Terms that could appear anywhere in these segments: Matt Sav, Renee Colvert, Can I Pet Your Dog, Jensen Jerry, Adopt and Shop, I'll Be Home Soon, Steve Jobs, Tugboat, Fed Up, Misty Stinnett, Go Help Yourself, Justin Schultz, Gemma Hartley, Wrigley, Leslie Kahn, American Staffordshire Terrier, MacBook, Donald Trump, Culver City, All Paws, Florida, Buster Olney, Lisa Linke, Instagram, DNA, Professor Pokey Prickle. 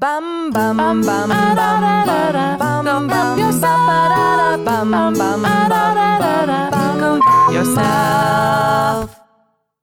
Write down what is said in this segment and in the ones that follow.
Bum bum bum bum bum bum bum yourself. Bum bum bum bum yourself.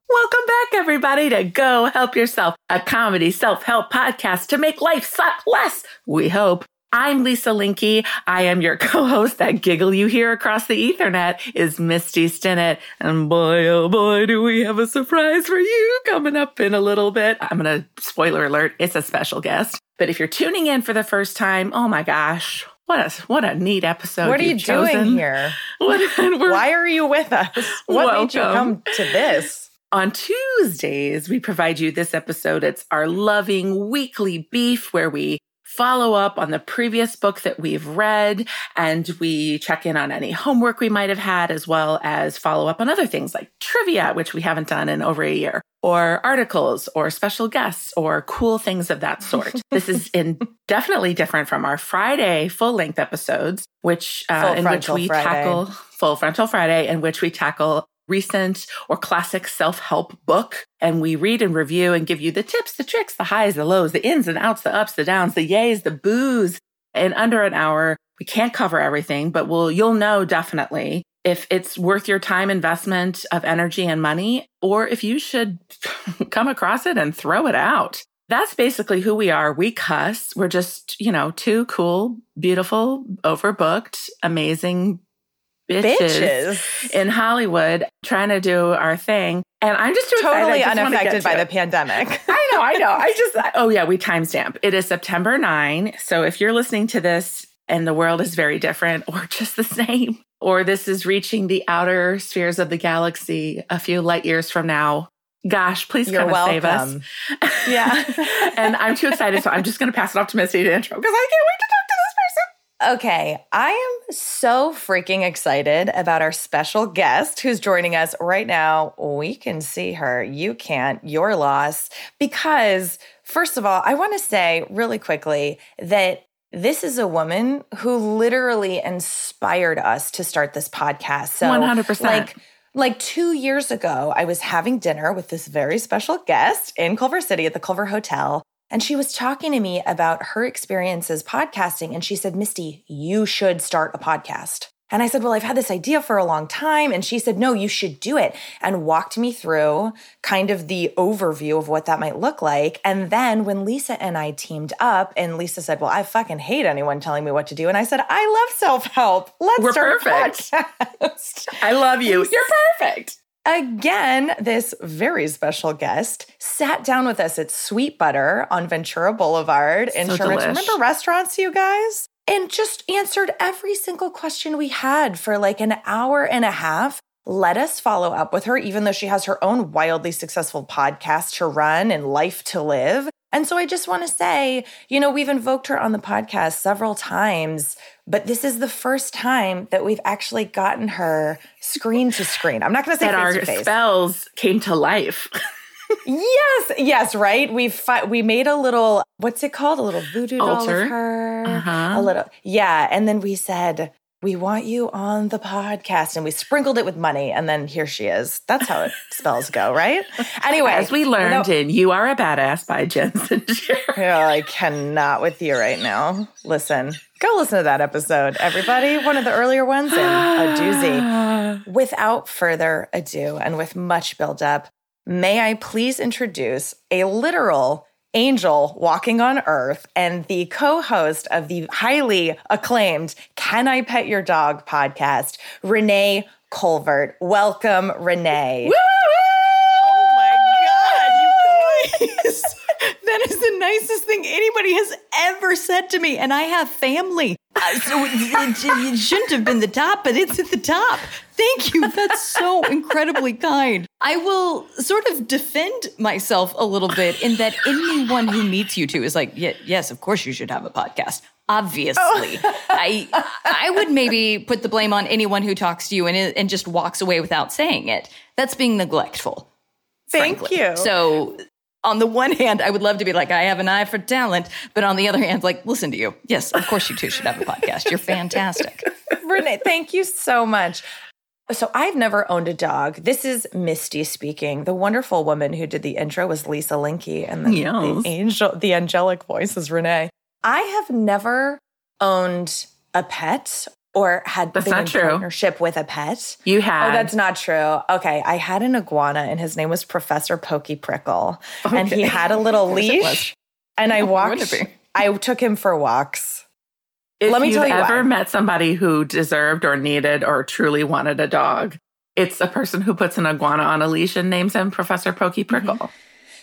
Welcome back, everybody, to Go Help Yourself, a comedy self-help podcast to make life suck less, we hope. I'm Lisa Linke. I am your co-host. That giggle you hear across the ethernet is Misty Stinnett. And boy, oh boy, do we have a surprise for you coming up in a little bit. I'm going to, spoiler alert, it's a special guest. But if you're tuning in for the first time, oh my gosh, what a neat episode. What are you doing here? Why are you with us? What made you come to this? On Tuesdays, we provide you this episode. It's our loving weekly beef where we follow up on the previous book that we've read, and we check in on any homework we might have had, as well as follow up on other things like trivia, which we haven't done in over a year, or articles, or special guests, or cool things of that sort. This is definitely different from our Friday full-length episodes, Full Frontal Friday, in which we tackle recent or classic self-help book. And we read and review and give you the tips, the tricks, the highs, the lows, the ins and outs, the ups, the downs, the yays, the boos. In under an hour, we can't cover everything, but you'll know definitely if it's worth your time investment of energy and money, or if you should come across it and throw it out. That's basically who we are. We cuss. We're just, two cool, beautiful, overbooked, amazing bitches in Hollywood trying to do our thing. And I'm just totally unaffected by the pandemic. I know. We timestamp. It is September 9. So if you're listening to this and the world is very different or just the same, or this is reaching the outer spheres of the galaxy a few light years from now, gosh, please come and save us. Yeah. And I'm too excited. So I'm just going to pass it off to Misty to intro because I can't wait to talk. Okay, I am so freaking excited about our special guest who's joining us right now. We can see her. You can't. Your loss. Because, first of all, I want to say really quickly that this is a woman who literally inspired us to start this podcast. So, 100%. Like 2 years ago, I was having dinner with this very special guest in Culver City at the Culver Hotel. And she was talking to me about her experiences podcasting. And she said, Misty, you should start a podcast. And I said, well, I've had this idea for a long time. And she said, no, you should do it. And walked me through kind of the overview of what that might look like. And then when Lisa and I teamed up and Lisa said, well, I fucking hate anyone telling me what to do. And I said, I love self-help. We're start perfect. A podcast. I love you. You're perfect. Again, this very special guest sat down with us at Sweet Butter on Ventura Boulevard in Sherman. Remember restaurants, you guys? And just answered every single question we had for like an hour and a half. Let us follow up with her, even though she has her own wildly successful podcast to run and life to live. And so I just want to say, we've invoked her on the podcast several times, but this is the first time that we've actually gotten her screen to screen. I'm not going to say face to face. That our spells came to life. Yes, right? We made a little, what's it called? A little voodoo altar. Doll of her. Uh-huh. A little, yeah. And then we said, we want you on the podcast. And we sprinkled it with money. And then here she is. That's how spells go, right? Anyway. As we learned in You Are a Badass by Jensen Jerry. I cannot with you right now. Listen. Go listen to that episode, everybody. One of the earlier ones and a doozy. Without further ado and with much buildup, may I please introduce a literal angel walking on earth and the co-host of the highly acclaimed Can I Pet Your Dog podcast, Renee Colvert. Welcome, Renee. Woo! That is the nicest thing anybody has ever said to me. And I have family. So it shouldn't have been the top, but it's at the top. Thank you. That's so incredibly kind. I will sort of defend myself a little bit in that anyone who meets you two is like, yeah, yes, of course you should have a podcast. Obviously. Oh. I would maybe put the blame on anyone who talks to you and just walks away without saying it. That's being neglectful. Thank you, frankly. So... on the one hand, I would love to be like, I have an eye for talent. But on the other hand, like, listen to you. Yes, of course you two should have a podcast. You're fantastic. Renee, thank you so much. So I've never owned a dog. This is Misty speaking. The wonderful woman who did the intro was Lisa Linke, and the angelic voice is Renee. I have never owned a pet or had been in partnership with a pet. You had. Oh, that's not true. Okay, I had an iguana, and his name was Professor Pokey Prickle, okay. And he had a little leash, and I took him for walks. If you've ever met somebody who deserved or needed or truly wanted a dog, it's a person who puts an iguana on a leash and names him Professor Pokey Prickle. Mm-hmm.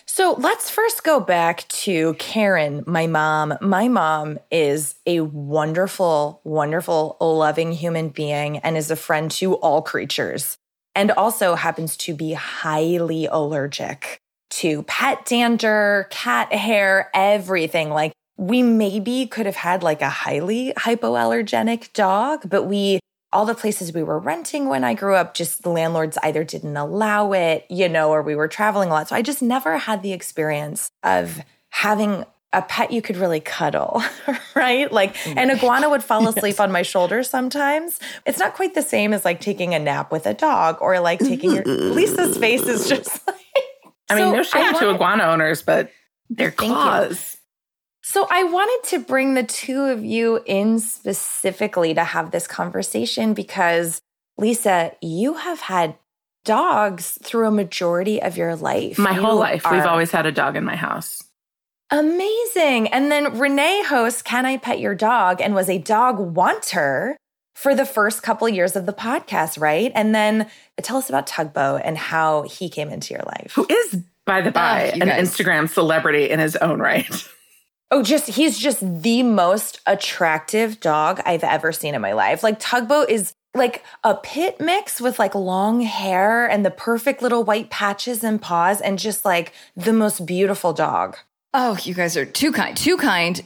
So let's first go back to Karen, my mom. My mom is a wonderful, wonderful, loving human being and is a friend to all creatures, and also happens to be highly allergic to pet dander, cat hair, everything. Like, we maybe could have had like a highly hypoallergenic dog, but all the places we were renting when I grew up, just the landlords either didn't allow it, or we were traveling a lot. So I just never had the experience of having a pet you could really cuddle, right? Like an iguana would fall asleep on my shoulder sometimes. It's not quite the same as like taking a nap with a dog or like taking your... Lisa's face is just like... no shame to iguana owners, but their claws... So I wanted to bring the two of you in specifically to have this conversation because, Lisa, you have had dogs through a majority of your life. My whole life. We've always had a dog in my house. Amazing. And then Renee hosts Can I Pet Your Dog? And was a dog wanter for the first couple years of the podcast, right? And then tell us about Tugboat and how he came into your life. Who is, by the by, an Instagram celebrity in his own right. Oh, he's just the most attractive dog I've ever seen in my life. Like, Tugboat is like a pit mix with like long hair and the perfect little white patches and paws and just like the most beautiful dog. Oh, you guys are too kind,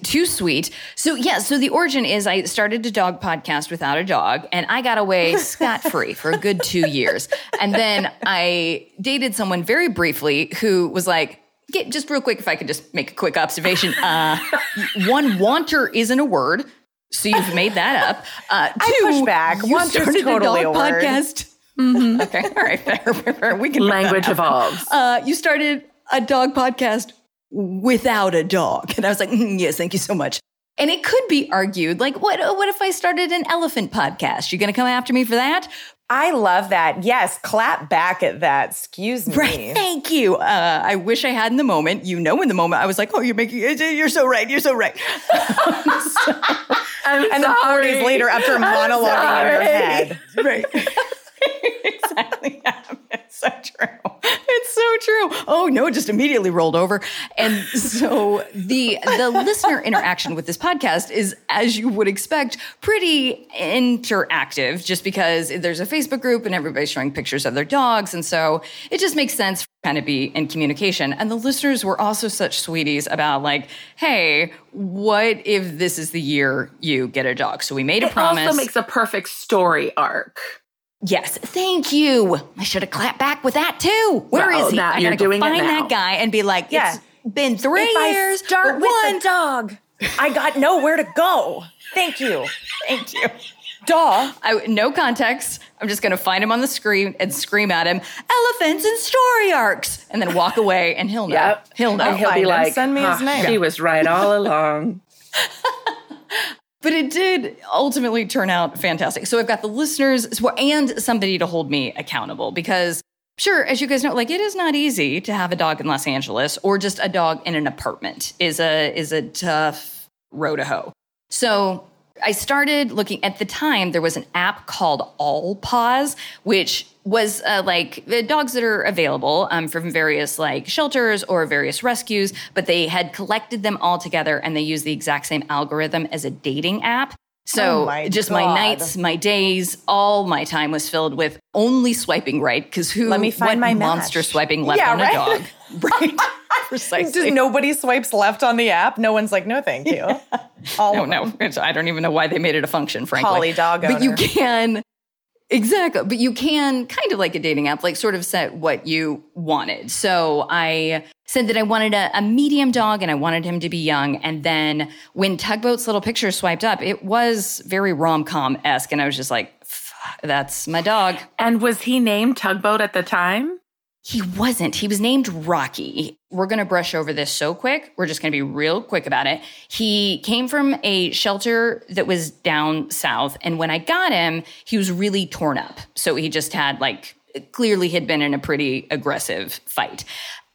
too sweet. So yeah, so the origin is I started a dog podcast without a dog, and I got away scot-free for a good 2 years. And then I dated someone very briefly who was like, just real quick, if I could just make a quick observation. One, wanter isn't a word, so you've made that up. Two, I push back. You wanter's started totally a dog podcast. Mm-hmm. Okay, all right, fair. We can language evolves. You started a dog podcast without a dog, and I was like, yes, thank you so much. And it could be argued, like, what if I started an elephant podcast? You're going to come after me for that? I love that. Yes, clap back at that. Excuse me. Right, thank you. I wish I had in the moment. In the moment I was like, oh, you're so right. You're so right. And then 4 days later, after monologuing in your head. Right. Exactly. Yeah. It's so true. Oh, no, it just immediately rolled over. And so the listener interaction with this podcast is, as you would expect, pretty interactive just because there's a Facebook group and everybody's showing pictures of their dogs. And so it just makes sense for kind of be in communication. And the listeners were also such sweeties about like, hey, what if this is the year you get a dog? So we made a promise. It also makes a perfect story arc. Yes, thank you. I should have clapped back with that too. Where is he? Now, I gotta go find that guy and be like, it's been 3 years. Start with one dog. I got nowhere to go. Thank you. Duh. No context. I'm just gonna find him on the screen and scream at him, elephants and story arcs, and then walk away. And he'll know. Yep. He'll know. He'll be like, send me his name. She was right all along. But it did ultimately turn out fantastic. So I've got the listeners and somebody to hold me accountable because, sure, as you guys know, like, it is not easy to have a dog in Los Angeles, or just a dog in an apartment is a tough row to hoe. So I started looking. At the time, there was an app called All Paws, which was like the dogs that are available from various like shelters or various rescues, but they had collected them all together and they used the exact same algorithm as a dating app. So my nights, my days, all my time was filled with only swiping right, because swiping left on a dog? Right. Precisely. Just nobody swipes left on the app. No one's like, no, thank you. Yeah. I don't even know why they made it a function, frankly. Poly dog owner. But you can, exactly. But you can, kind of like a dating app, like sort of set what you wanted. So I said that I wanted a medium dog and I wanted him to be young. And then when Tugboat's little picture swiped up, it was very rom-com-esque. And I was just like, That's my dog. And was he named Tugboat at the time? He wasn't. He was named Rocky. We're going to brush over this so quick. We're just going to be real quick about it. He came from a shelter that was down south. And when I got him, he was really torn up. So he just had clearly had been in a pretty aggressive fight.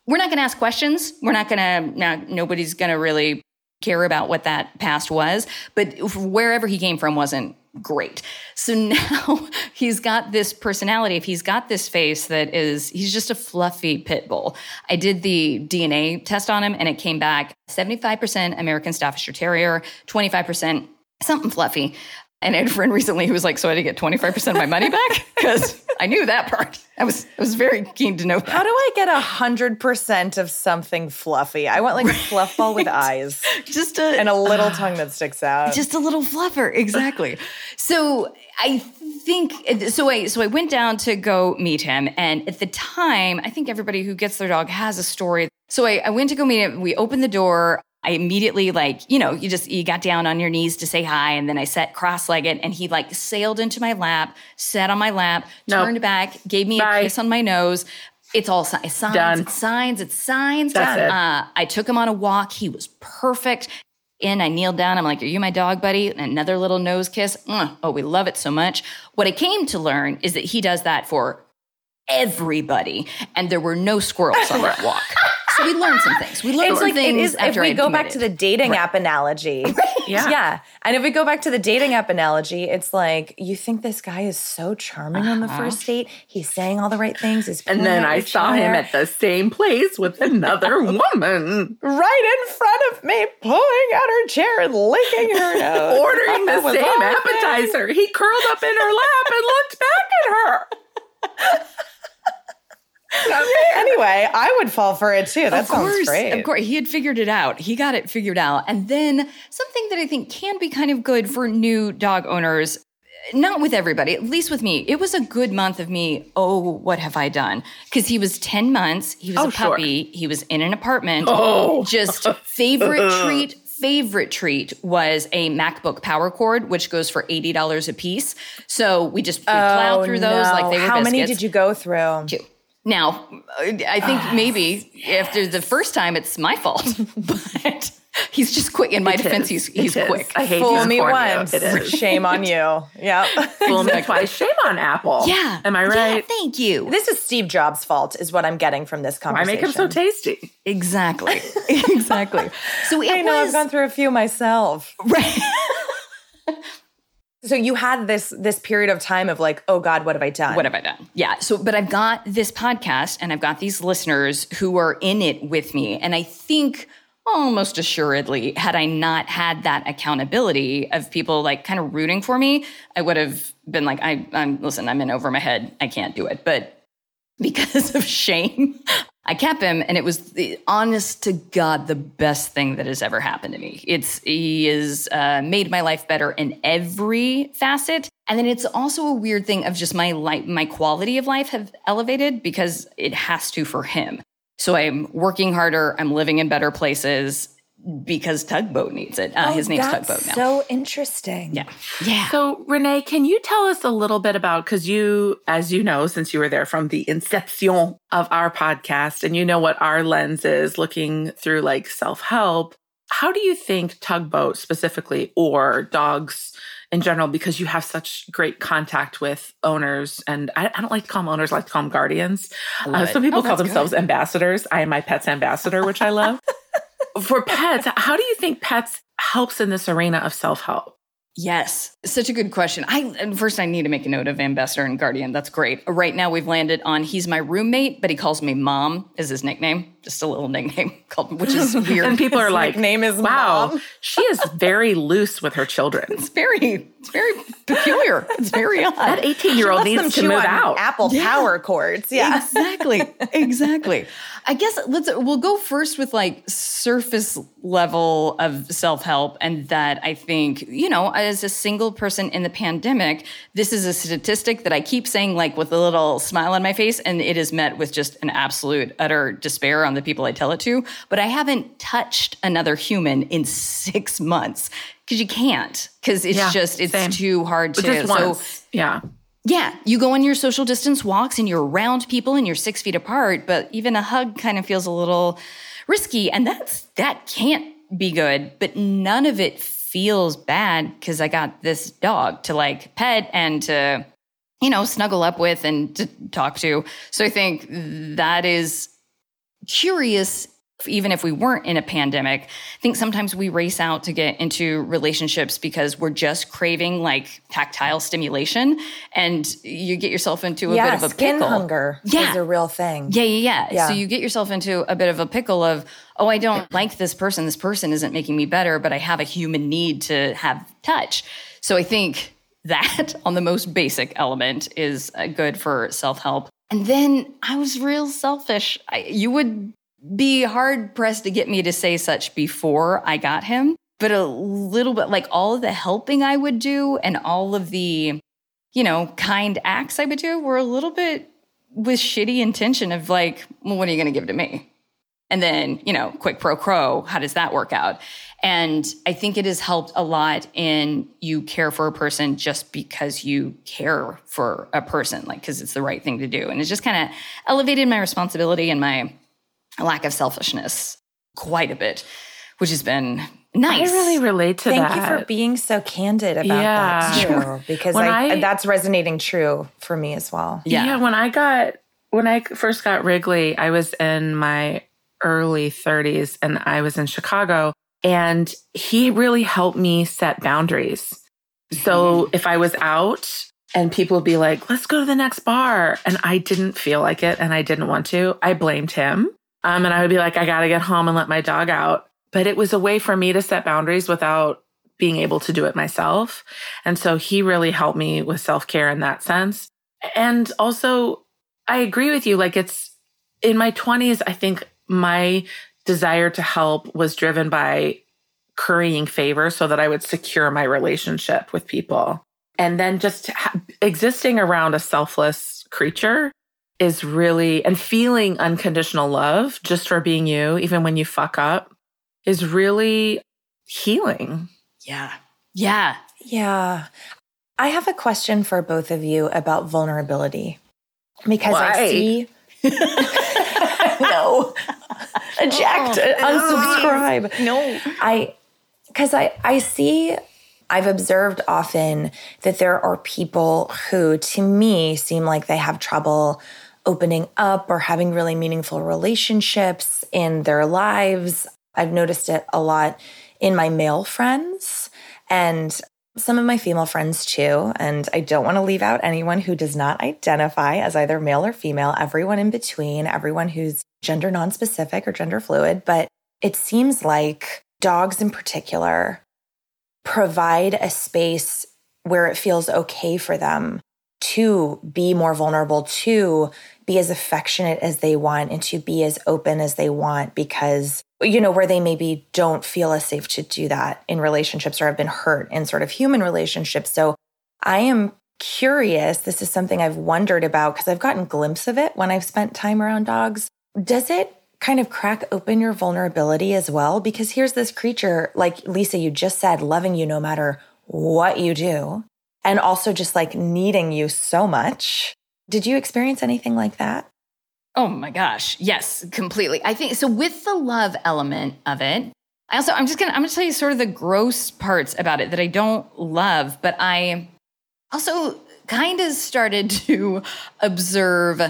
We're not going to ask questions. We're not going to, nobody's going to really care about what that past was. But wherever he came from wasn't great. So now he's got this personality. If he's got this face that is, he's just a fluffy pit bull. I did the DNA test on him and it came back 75% American Staffordshire Terrier, 25% something fluffy. And I had a friend recently who was like, so I had to get 25% of my money back? Because I knew that part. I was very keen to know that. How do I get 100% of something fluffy? I want a fluff ball with eyes. And a little tongue that sticks out. Just a little fluffer, exactly. So I went down to go meet him. And at the time, I think everybody who gets their dog has a story. So I went to go meet him. We opened the door. I immediately you got down on your knees to say hi. And then I sat cross-legged and he sailed into my lap, sat on my lap, turned back, gave me a kiss on my nose. It's all signs. Done. It's signs. That's it. I took him on a walk. He was perfect. And I kneeled down. I'm like, are you my dog, buddy? And another little nose kiss. Oh, we love it so much. What I came to learn is that he does that for everybody. And there were no squirrels on that walk. So we learned some things. If we go back to the dating app analogy. Yeah. And if we go back to the dating app analogy, it's you think this guy is so charming on the first date. He's saying all the right things. And then I saw him at the same place with another woman. Right in front of me, pulling out her chair and licking her nose. Ordering the same appetizer. He curled up in her lap and looked back at her. Anyway, I would fall for it too. That sounds great. Of course, he had figured it out. He got it figured out. And then something that I think can be kind of good for new dog owners, not with everybody, at least with me. It was a good month of me. Oh, what have I done? Because he was 10 months. He was a puppy. Sure. He was in an apartment. Oh. Just favorite treat. Favorite treat was a MacBook power cord, which goes for $80 a piece. So we just plowed through those like they were How biscuits. Many did you go through? 2. Now, I think maybe after the first time, it's my fault. But he's just quick. In my defense, he's quick. I hate Fool me once. Shame on you. Yeah. Fool me twice. Shame on Apple. Yeah. Am I right? Yeah, thank you. This is Steve Jobs' fault is what I'm getting from this conversation. I make him so tasty. Exactly. Exactly. So I know I've gone through a few myself. Right. So you had this period of time of oh, God, what have I done? What have I done? Yeah. So, but I've got this podcast and I've got these listeners who are in it with me. And I think almost assuredly, had I not had that accountability of people kind of rooting for me, I would have been I'm in over my head. I can't do it. But because of shame, I kept him, and it was honest to God the best thing that has ever happened to me. He has made my life better in every facet, and then it's also a weird thing of just my life, my quality of life have elevated because it has to for him. So I'm working harder. I'm living in better places because Tugboat needs it. His name's Tugboat now. So interesting. Yeah. So Renee, can you tell us a little bit about, because you, as you know, since you were there from the inception of our podcast and you know what our lens is looking through self-help, how do you think Tugboat specifically or dogs in general, because you have such great contact with owners, and I don't like to call them owners, I like to call them guardians. Some people call themselves ambassadors. I am my pet's ambassador, which I love. For pets, how do you think pets helps in this arena of self-help? Yes, such a good question. First, I need to make a note of ambassador and guardian. That's great. Right now, we've landed on he's my roommate, but he calls me Mom is his nickname. Just a little nickname, which is weird. And people are like, "Name is wow, Mom." She is very loose with her children. It's very peculiar. It's very odd. That 18-year-old needs to move out. Apple power cords. Yeah, exactly. I guess we'll go first with surface level of self-help, and that I think as a single person in the pandemic, this is a statistic that I keep saying with a little smile on my face, and it is met with just an absolute utter despair on the people I tell it to. But I haven't touched another human in 6 months because you can't, because it's too hard to. Just once. So, yeah. Yeah, you go on your social distance walks and you're around people and you're 6 feet apart, but even a hug kind of feels a little risky, and that can't be good. But none of it feels bad because I got this dog to like pet and to, you know, snuggle up with and to talk to. So I think that is curious. Even if we weren't in a pandemic, I think sometimes we race out to get into relationships because we're just craving like tactile stimulation, and you get yourself into a bit of a pickle. Skin hunger is a real thing. Yeah. So you get yourself into a bit of a pickle of, oh, I don't like this person. This person isn't making me better, but I have a human need to have touch. So I think that on the most basic element is good for self-help. And then I was real selfish. You would be hard-pressed to get me to say such before I got him. But a little bit, like all of the helping I would do and all of the, you know, kind acts I would do were a little bit with shitty intention of like, well, what are you going to give to me? And then, you know, quid pro quo, how does that work out? And I think it has helped a lot in you care for a person just because you care for a person, like because it's the right thing to do. And it just kind of elevated my responsibility and my lack of selfishness quite a bit, which has been nice. I really relate to that. Thank you for being so candid about that too, because that's resonating true for me as well. Yeah. When I first got Wrigley, I was in my early 30s and I was in Chicago, and he really helped me set boundaries. So if I was out and people would be like, let's go to the next bar, and I didn't feel like it and I didn't want to, I blamed him. And I would be like, I got to get home and let my dog out. But it was a way for me to set boundaries without being able to do it myself. And so he really helped me with self-care in that sense. And also, I agree with you. Like, it's in my 20s, I think my desire to help was driven by currying favor so that I would secure my relationship with people. And then just existing around a selfless creature is really, and feeling unconditional love just for being you, even when you fuck up, is really healing. Yeah. I have a question for both of you about vulnerability, because why? I see, no, eject, unsubscribe. No, because I see, I've observed often that there are people who, to me, seem like they have trouble opening up or having really meaningful relationships in their lives. I've noticed it a lot in my male friends and some of my female friends too. And I don't want to leave out anyone who does not identify as either male or female, everyone in between, everyone who's gender nonspecific or gender fluid. But it seems like dogs in particular provide a space where it feels okay for them to be more vulnerable, to be as affectionate as they want, and to be as open as they want, because, you know, where they maybe don't feel as safe to do that in relationships or have been hurt in sort of human relationships. So I am curious, this is something I've wondered about because I've gotten glimpses of it when I've spent time around dogs. Does it kind of crack open your vulnerability as well? Because here's this creature, like Lisa, you just said, loving you no matter what you do, and also just like needing you so much. Did you experience anything like that? Oh my gosh. Yes, completely. I think so with the love element of it. I also, I'm going to tell you sort of the gross parts about it that I don't love, but I also kind of started to observe,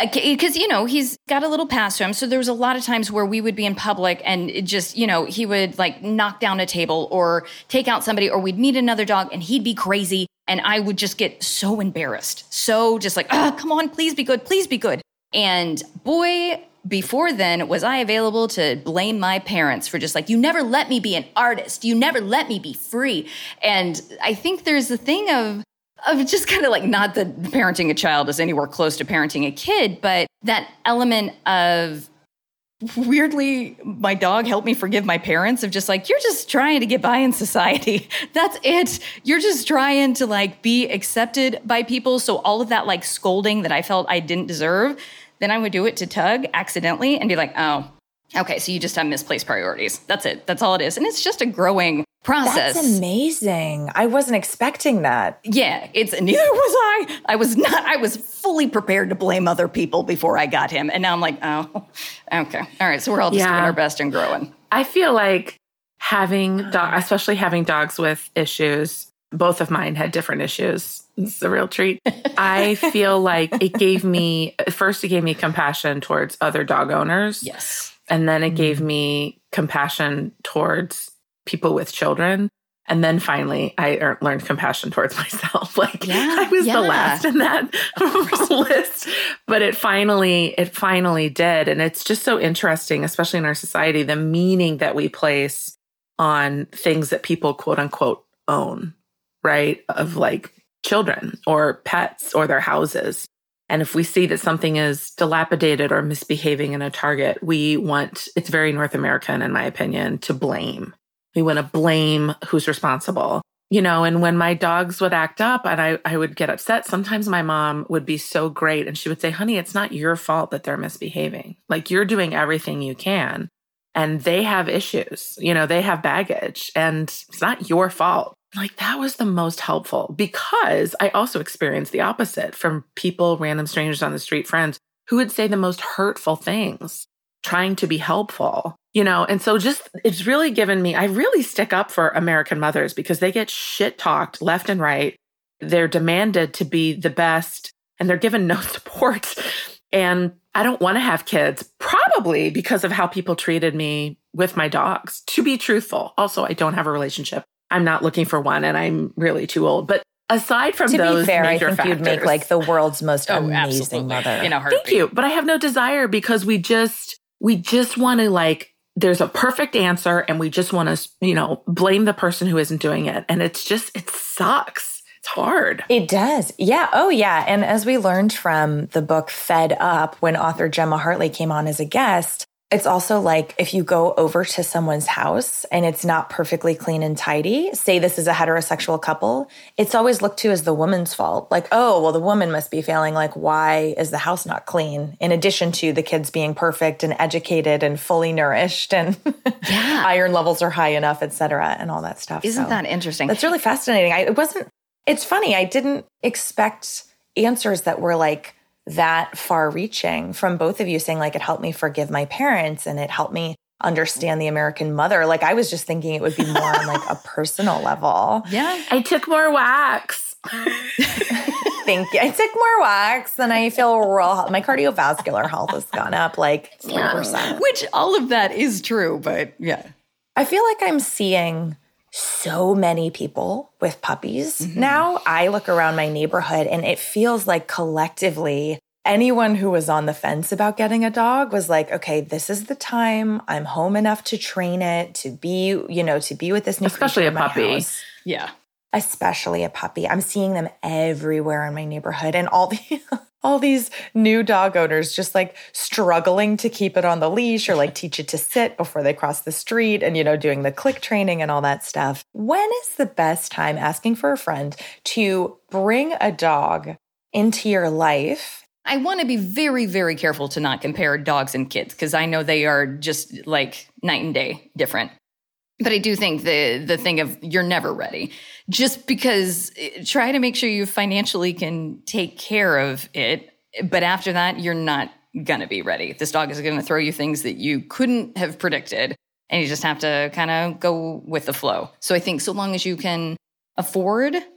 because, you know, he's got a little past to him. So there was a lot of times where we would be in public and it just, you know, he would like knock down a table or take out somebody, or we'd meet another dog and he'd be crazy. And I would just get so embarrassed. So just like, oh, come on, please be good. Please be good. And boy, before then, was I available to blame my parents for just like, you never let me be an artist. You never let me be free. And I think there's the thing of just kind of like, not that parenting a child is anywhere close to parenting a kid, but that element of, weirdly, my dog helped me forgive my parents, of just like, you're just trying to get by in society. That's it. You're just trying to like be accepted by people. So all of that like scolding that I felt I didn't deserve, then I would do it to Tug accidentally and be like, oh, okay, so you just have misplaced priorities. That's it. That's all it is. And it's just a growing process. That's amazing. I wasn't expecting that. Yeah, neither was I. I was fully prepared to blame other people before I got him. And now I'm like, oh, okay. All right, so we're all just doing our best and growing. I feel like especially having dogs with issues, both of mine had different issues. It's a real treat. I feel like it gave me compassion towards other dog owners. Yes. And then it gave me compassion towards people with children. And then finally, I learned compassion towards myself. I was the last in that list, but it finally did. And it's just so interesting, especially in our society, the meaning that we place on things that people quote unquote own, right? Of like children or pets or their houses. And if we see that something is dilapidated or misbehaving in a Target, it's very North American, in my opinion, to blame. We want to blame who's responsible, and when my dogs would act up and I would get upset, sometimes my mom would be so great and she would say, honey, it's not your fault that they're misbehaving. Like, you're doing everything you can and they have issues, they have baggage and it's not your fault. Like, that was the most helpful, because I also experienced the opposite from people, random strangers on the street, friends who would say the most hurtful things, trying to be helpful. And so it's really given me, I really stick up for American mothers because they get shit talked left and right. They're demanded to be the best and they're given no support. And I don't want to have kids, probably because of how people treated me with my dogs, to be truthful. Also, I don't have a relationship. I'm not looking for one and I'm really too old. But aside from those major factors. To be fair, I think you'd make like the world's most amazing mother. In a heartbeat. Thank you. But I have no desire, because we just want to there's a perfect answer and we just want to, blame the person who isn't doing it. And it sucks. It's hard. It does. Yeah. Oh, yeah. And as we learned from the book Fed Up, when author Gemma Hartley came on as a guest, it's also like, if you go over to someone's house and it's not perfectly clean and tidy, say this is a heterosexual couple, it's always looked to as the woman's fault. Like, oh, well, the woman must be failing. Like, why is the house not clean? In addition to the kids being perfect and educated and fully nourished and iron levels are high enough, et cetera, and all that stuff. Isn't that interesting? That's really fascinating. It's funny. I didn't expect answers that were that far reaching from both of you, saying it helped me forgive my parents and it helped me understand the American mother. I was just thinking it would be more on a personal level. Yeah. I took more wax. Thank you. I took more wax and I feel real. My cardiovascular health has gone up 3%. Yeah. Which all of that is true, but yeah. I feel like I'm seeing so many people with puppies now. I look around my neighborhood and it feels like collectively anyone who was on the fence about getting a dog was like, okay, this is the time. I'm home enough to train it to be with this new creature. Especially a puppy. House. Yeah. Especially a puppy. I'm seeing them everywhere in my neighborhood, and all these new dog owners just struggling to keep it on the leash or teach it to sit before they cross the street and, doing the click training and all that stuff. When is the best time, asking for a friend, to bring a dog into your life? I want to be very, very careful to not compare dogs and kids, because I know they are just night and day different. But I do think the thing of, you're never ready. Just because, try to make sure you financially can take care of it. But after that, you're not going to be ready. This dog is going to throw you things that you couldn't have predicted. And you just have to kind of go with the flow. So I think so long as you can afford him,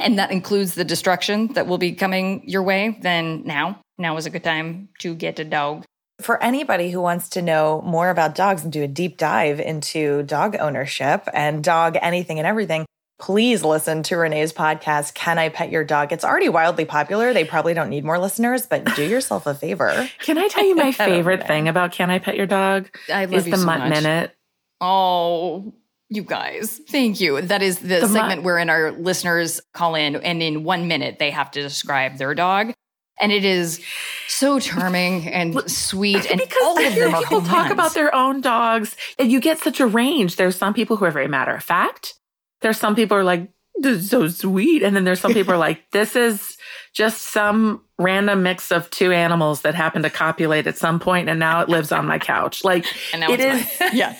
and that includes the destruction that will be coming your way, then now is a good time to get a dog. For anybody who wants to know more about dogs and do a deep dive into dog ownership and dog anything and everything, please listen to Renee's podcast, Can I Pet Your Dog? It's already wildly popular. They probably don't need more listeners, but do yourself a favor. Can I tell you my favorite thing about Can I Pet Your Dog? I love you so much. Is the Mutt Minute. Oh, you guys. Thank you. That is the segment wherein our listeners call in, and in 1 minute, they have to describe their dog. And it is so charming and sweet. And because all of them are people talk about their own dogs, and you get such a range. There's some people who are very matter of fact. There's some people who are like, this is so sweet. And then there's some people who are like, this is just some random mix of two animals that happened to copulate at some point, and now it lives on my couch. Like, it is, yeah.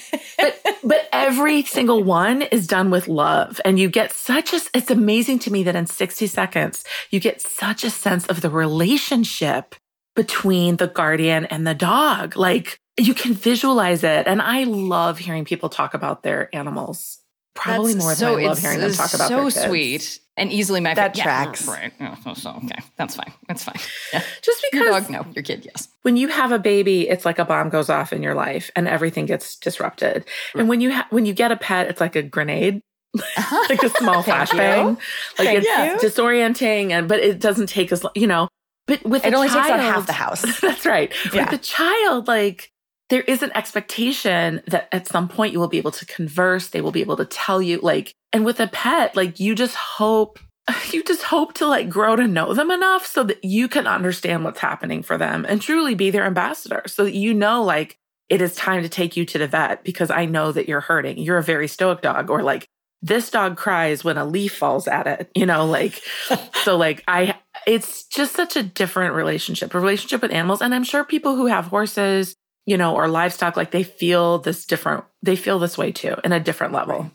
But every single one is done with love. And you get such a, it's amazing to me that in 60 seconds, you get such a sense of the relationship between the guardian and the dog. Like, you can visualize it. And I love hearing people talk about their animals. Probably that's more so, than I love hearing them talk about their kids. So sweet and easily my favorite. That tracks. Right. Oh, so, okay. That's fine. That's fine. Yeah. Just because. Your dog, no. Your kid, yes. When you have a baby, it's like a bomb goes off in your life and everything gets disrupted. Right. And when you get a pet, it's like a grenade. Like a small flashbang. Like it's disorienting, but it doesn't take as long, you know. But with it only takes out half the house. That's right. Yeah. With the child, like, there is an expectation that at some point you will be able to converse. They will be able to tell you, like, and with a pet, like, you just hope to like grow to know them enough so that you can understand what's happening for them and truly be their ambassador so that, you know, like, it is time to take you to the vet because I know that you're hurting. You're a very stoic dog, or like, this dog cries when a leaf falls at it, you know, like, so like it's just such a relationship with animals. And I'm sure people who have horses, you know, or livestock, like, they feel this way too, in a different level.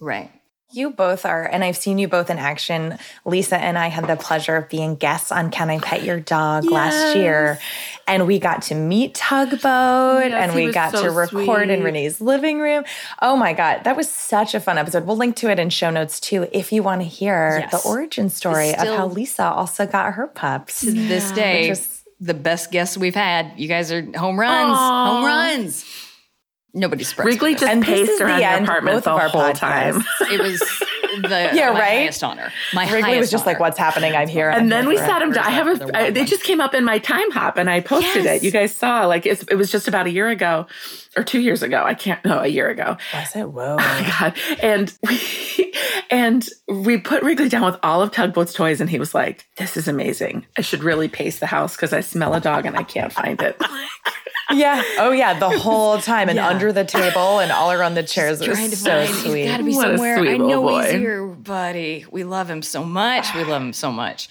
Right. You both are, and I've seen you both in action. Lisa and I had the pleasure of being guests on Can I Pet Your Dog last year, and we got to meet Tugboat, and we got to record in Renee's living room. Oh my God, that was such a fun episode. We'll link to it in show notes too if you want to hear the origin story of how Lisa also got her pups. To this day, the best guests we've had. You guys are home runs. Aww. Home runs. Nobody's surprised. Wrigley just paced around the apartment the whole time. It was my highest honor. Wrigley was just like, what's happening? I'm here. And then we sat him down. They just came up in my time hop and I posted it. You guys saw, like, it was just about a year ago or 2 years ago. I can't know. A year ago. Was it? Whoa. Oh my God. And we put Wrigley down with all of Tugboat's toys and he was like, this is amazing. I should really pace the house because I smell a dog and I can't find it. Yeah. Oh, yeah. The whole time and under the table and all around the chairs. It was so sweet. He's got to be somewhere. I know he's here, buddy. We love him so much. We love him so much.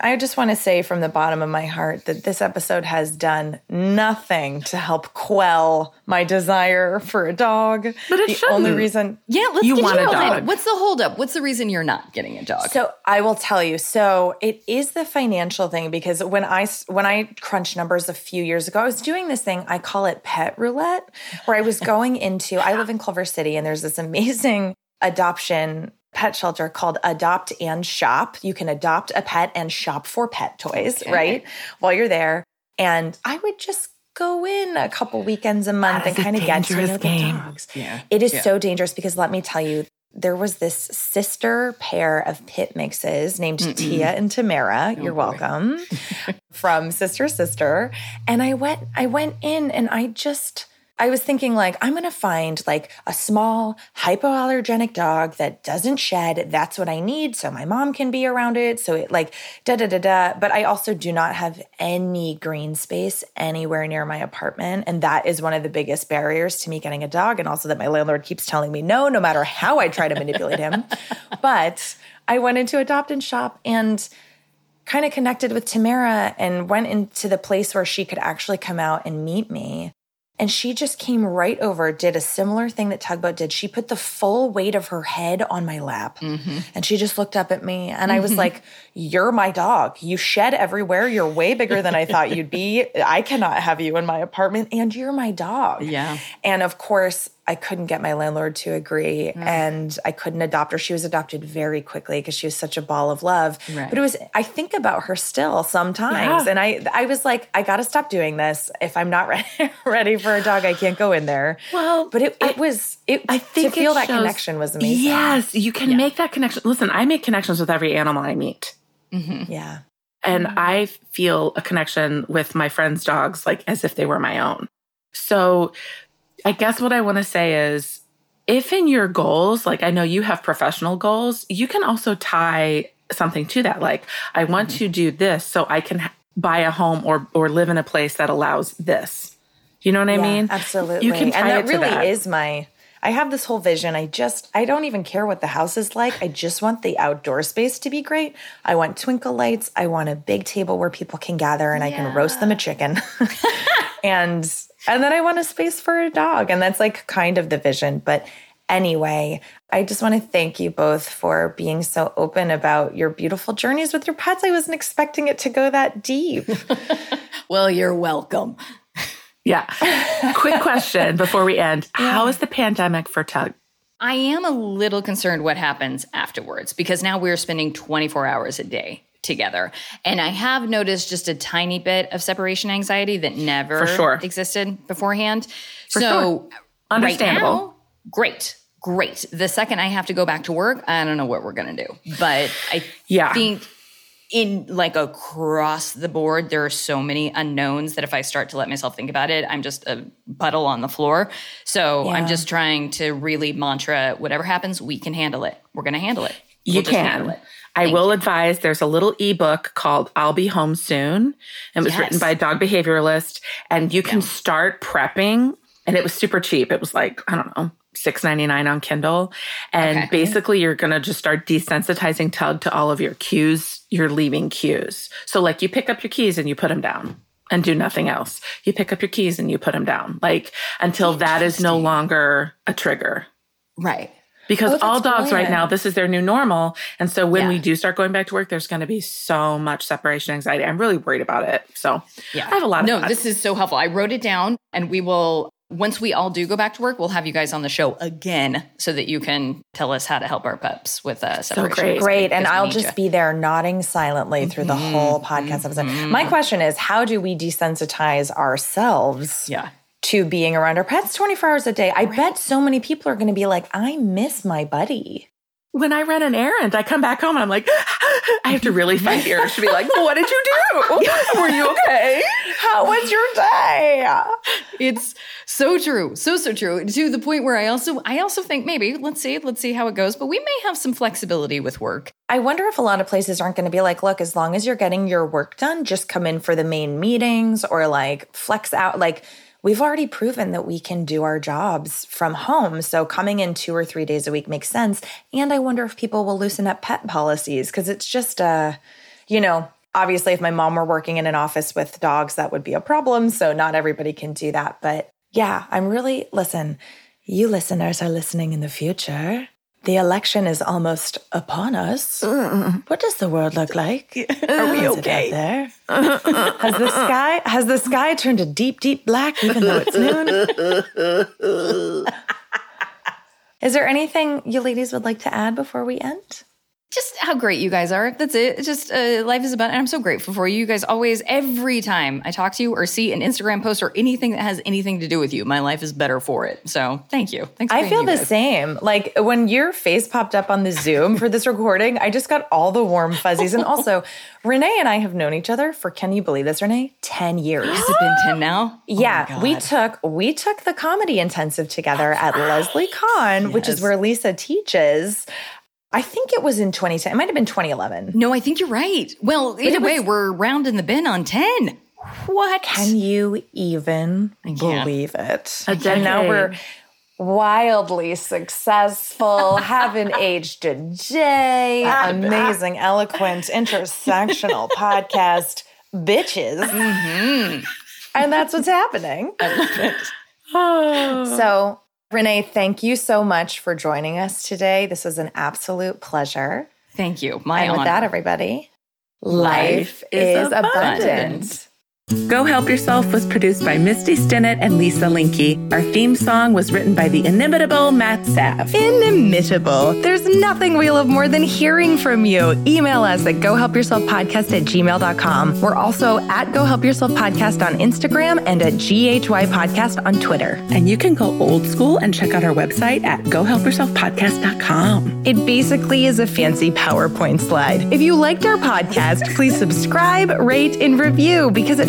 I just want to say from the bottom of my heart that this episode has done nothing to help quell my desire for a dog. But it shouldn't. The only reason you want a dog. What's the holdup? What's the reason you're not getting a dog? So I will tell you. So it is the financial thing, because when I crunched numbers a few years ago, I was doing this thing. I call it pet roulette, where I was going into. I live in Culver City, and there's this amazing adoption pet shelter called Adopt and Shop. You can adopt a pet and shop for pet toys, right? While you're there. And I would just go in a couple weekends a month and kind of get to know the dogs. Yeah. It is so dangerous because, let me tell you, there was this sister pair of pit mixes named Tia and Tamara. Welcome. From Sister. And I went in and I was thinking, like, I'm going to find like a small hypoallergenic dog that doesn't shed. That's what I need. So my mom can be around it. So it like da-da-da-da. But I also do not have any green space anywhere near my apartment. And that is one of the biggest barriers to me getting a dog. And also that my landlord keeps telling me no matter how I try to manipulate him. But I went into Adopt and Shop and kind of connected with Tamara and went into the place where she could actually come out and meet me. And she just came right over, did a similar thing that Tugboat did. She put the full weight of her head on my lap. Mm-hmm. And she just looked up at me. And I was like, you're my dog. You shed everywhere. You're way bigger than I thought you'd be. I cannot have you in my apartment. And you're my dog. Yeah. And of course, I couldn't get my landlord to agree. Mm. And I couldn't adopt her. She was adopted very quickly because she was such a ball of love. Right. But it was, I think about her still sometimes. Yeah. And I was like, I got to stop doing this. If I'm not ready for a dog, I can't go in there. Well, but I think to feel that connection was amazing. Yes, you can make that connection. Listen, I make connections with every animal I meet. Mm-hmm. Yeah. And I feel a connection with my friends' dogs, like as if they were my own. So I guess what I want to say is, if in your goals, like I know you have professional goals, you can also tie something to that. Like, I want to do this so I can buy a home or live in a place that allows this. You know what I mean? Absolutely. You can tie it to that. That really is my... I have this whole vision. I don't even care what the house is like. I just want the outdoor space to be great. I want twinkle lights. I want a big table where people can gather and I can roast them a chicken. And then I want a space for a dog. And that's like kind of the vision. But anyway, I just want to thank you both for being so open about your beautiful journeys with your pets. I wasn't expecting it to go that deep. Well, you're welcome. Yeah. Quick question before we end. Yeah. How is the pandemic for Tug? I am a little concerned what happens afterwards because now we're spending 24 hours a day together. And I have noticed just a tiny bit of separation anxiety that never existed beforehand. Understandable. Right now, great. The second I have to go back to work, I don't know what we're going to do. But I think in like across the board, there are so many unknowns that if I start to let myself think about it, I'm just a puddle on the floor. So I'm just trying to really mantra, whatever happens, we can handle it. We're going to handle it. I will advise there's a little ebook called I'll Be Home Soon. And it was written by a dog behavioralist. And you can start prepping. And it was super cheap. It was like, I don't know, $6.99 on Kindle. And basically you're going to just start desensitizing Tug to all of your cues, your leaving cues. So like you pick up your keys and you put them down and do nothing else. You pick up your keys and you put them down. Like until that is no longer a trigger. Right. Because all dogs right now, this is their new normal. And so when we do start going back to work, there's going to be so much separation anxiety. I'm really worried about it. So I have a lot of thoughts. This is so helpful. I wrote it down and we will, once we all do go back to work, we'll have you guys on the show again so that you can tell us how to help our pups with separation. So great. And I'll just be there nodding silently through the whole podcast episode. My question is, how do we desensitize ourselves to being around our pets 24 hours a day? I bet so many people are going to be like, I miss my buddy. When I run an errand, I come back home and I'm like, I have to really fight the urge to be like, what did you do? Were you okay? How was your day? It's so true. So true. To the point where I also think maybe, let's see how it goes. But we may have some flexibility with work. I wonder if a lot of places aren't going to be like, look, as long as you're getting your work done, just come in for the main meetings or like flex out. Like we've already proven that we can do our jobs from home. So coming in 2 or 3 days a week makes sense. And I wonder if people will loosen up pet policies because it's just, obviously, if my mom were working in an office with dogs, that would be a problem. So not everybody can do that. But yeah, you listeners are listening in the future. The election is almost upon us. What does the world look like? Are we okay? There? Has the sky turned a deep, deep black, even though it's noon? Is there anything you ladies would like to add before we end? Just how great you guys are. That's it. It's just life is about, and I'm so grateful for you. You guys always, every time I talk to you or see an Instagram post or anything that has anything to do with you, my life is better for it. So thank you. Thanks. I feel the same. Like when your face popped up on the Zoom for this recording, I just got all the warm fuzzies. And also, Renee and I have known each other for, can you believe this, Renee? 10 years. Has it been 10 now? Yeah. Oh we took the comedy intensive together at Leslie Kahn, which is where Lisa teaches. I think it was in 2010. It might have been 2011. No, I think you're right. Well, either way, we're rounding the bin on 10. What? Can you even believe it? And now we're wildly successful, haven't aged a day, amazing, eloquent, intersectional podcast, bitches. Mm-hmm. And that's what's happening. I love it. So Renee, thank you so much for joining us today. This was an absolute pleasure. Thank you. My honor. And with that, everybody, life is abundant. Go Help Yourself was produced by Misty Stinnett and Lisa Linke. Our theme song was written by the inimitable Matt Sav. Inimitable. There's nothing we love more than hearing from you. Email us at gohelpyourselfpodcast@gmail.com. We're also at Go Help Yourself Podcast on Instagram and at GHY Podcast on Twitter. And you can go old school and check out our website at gohelpyourselfpodcast.com. It basically is a fancy PowerPoint slide. If you liked our podcast, please subscribe, rate, and review because it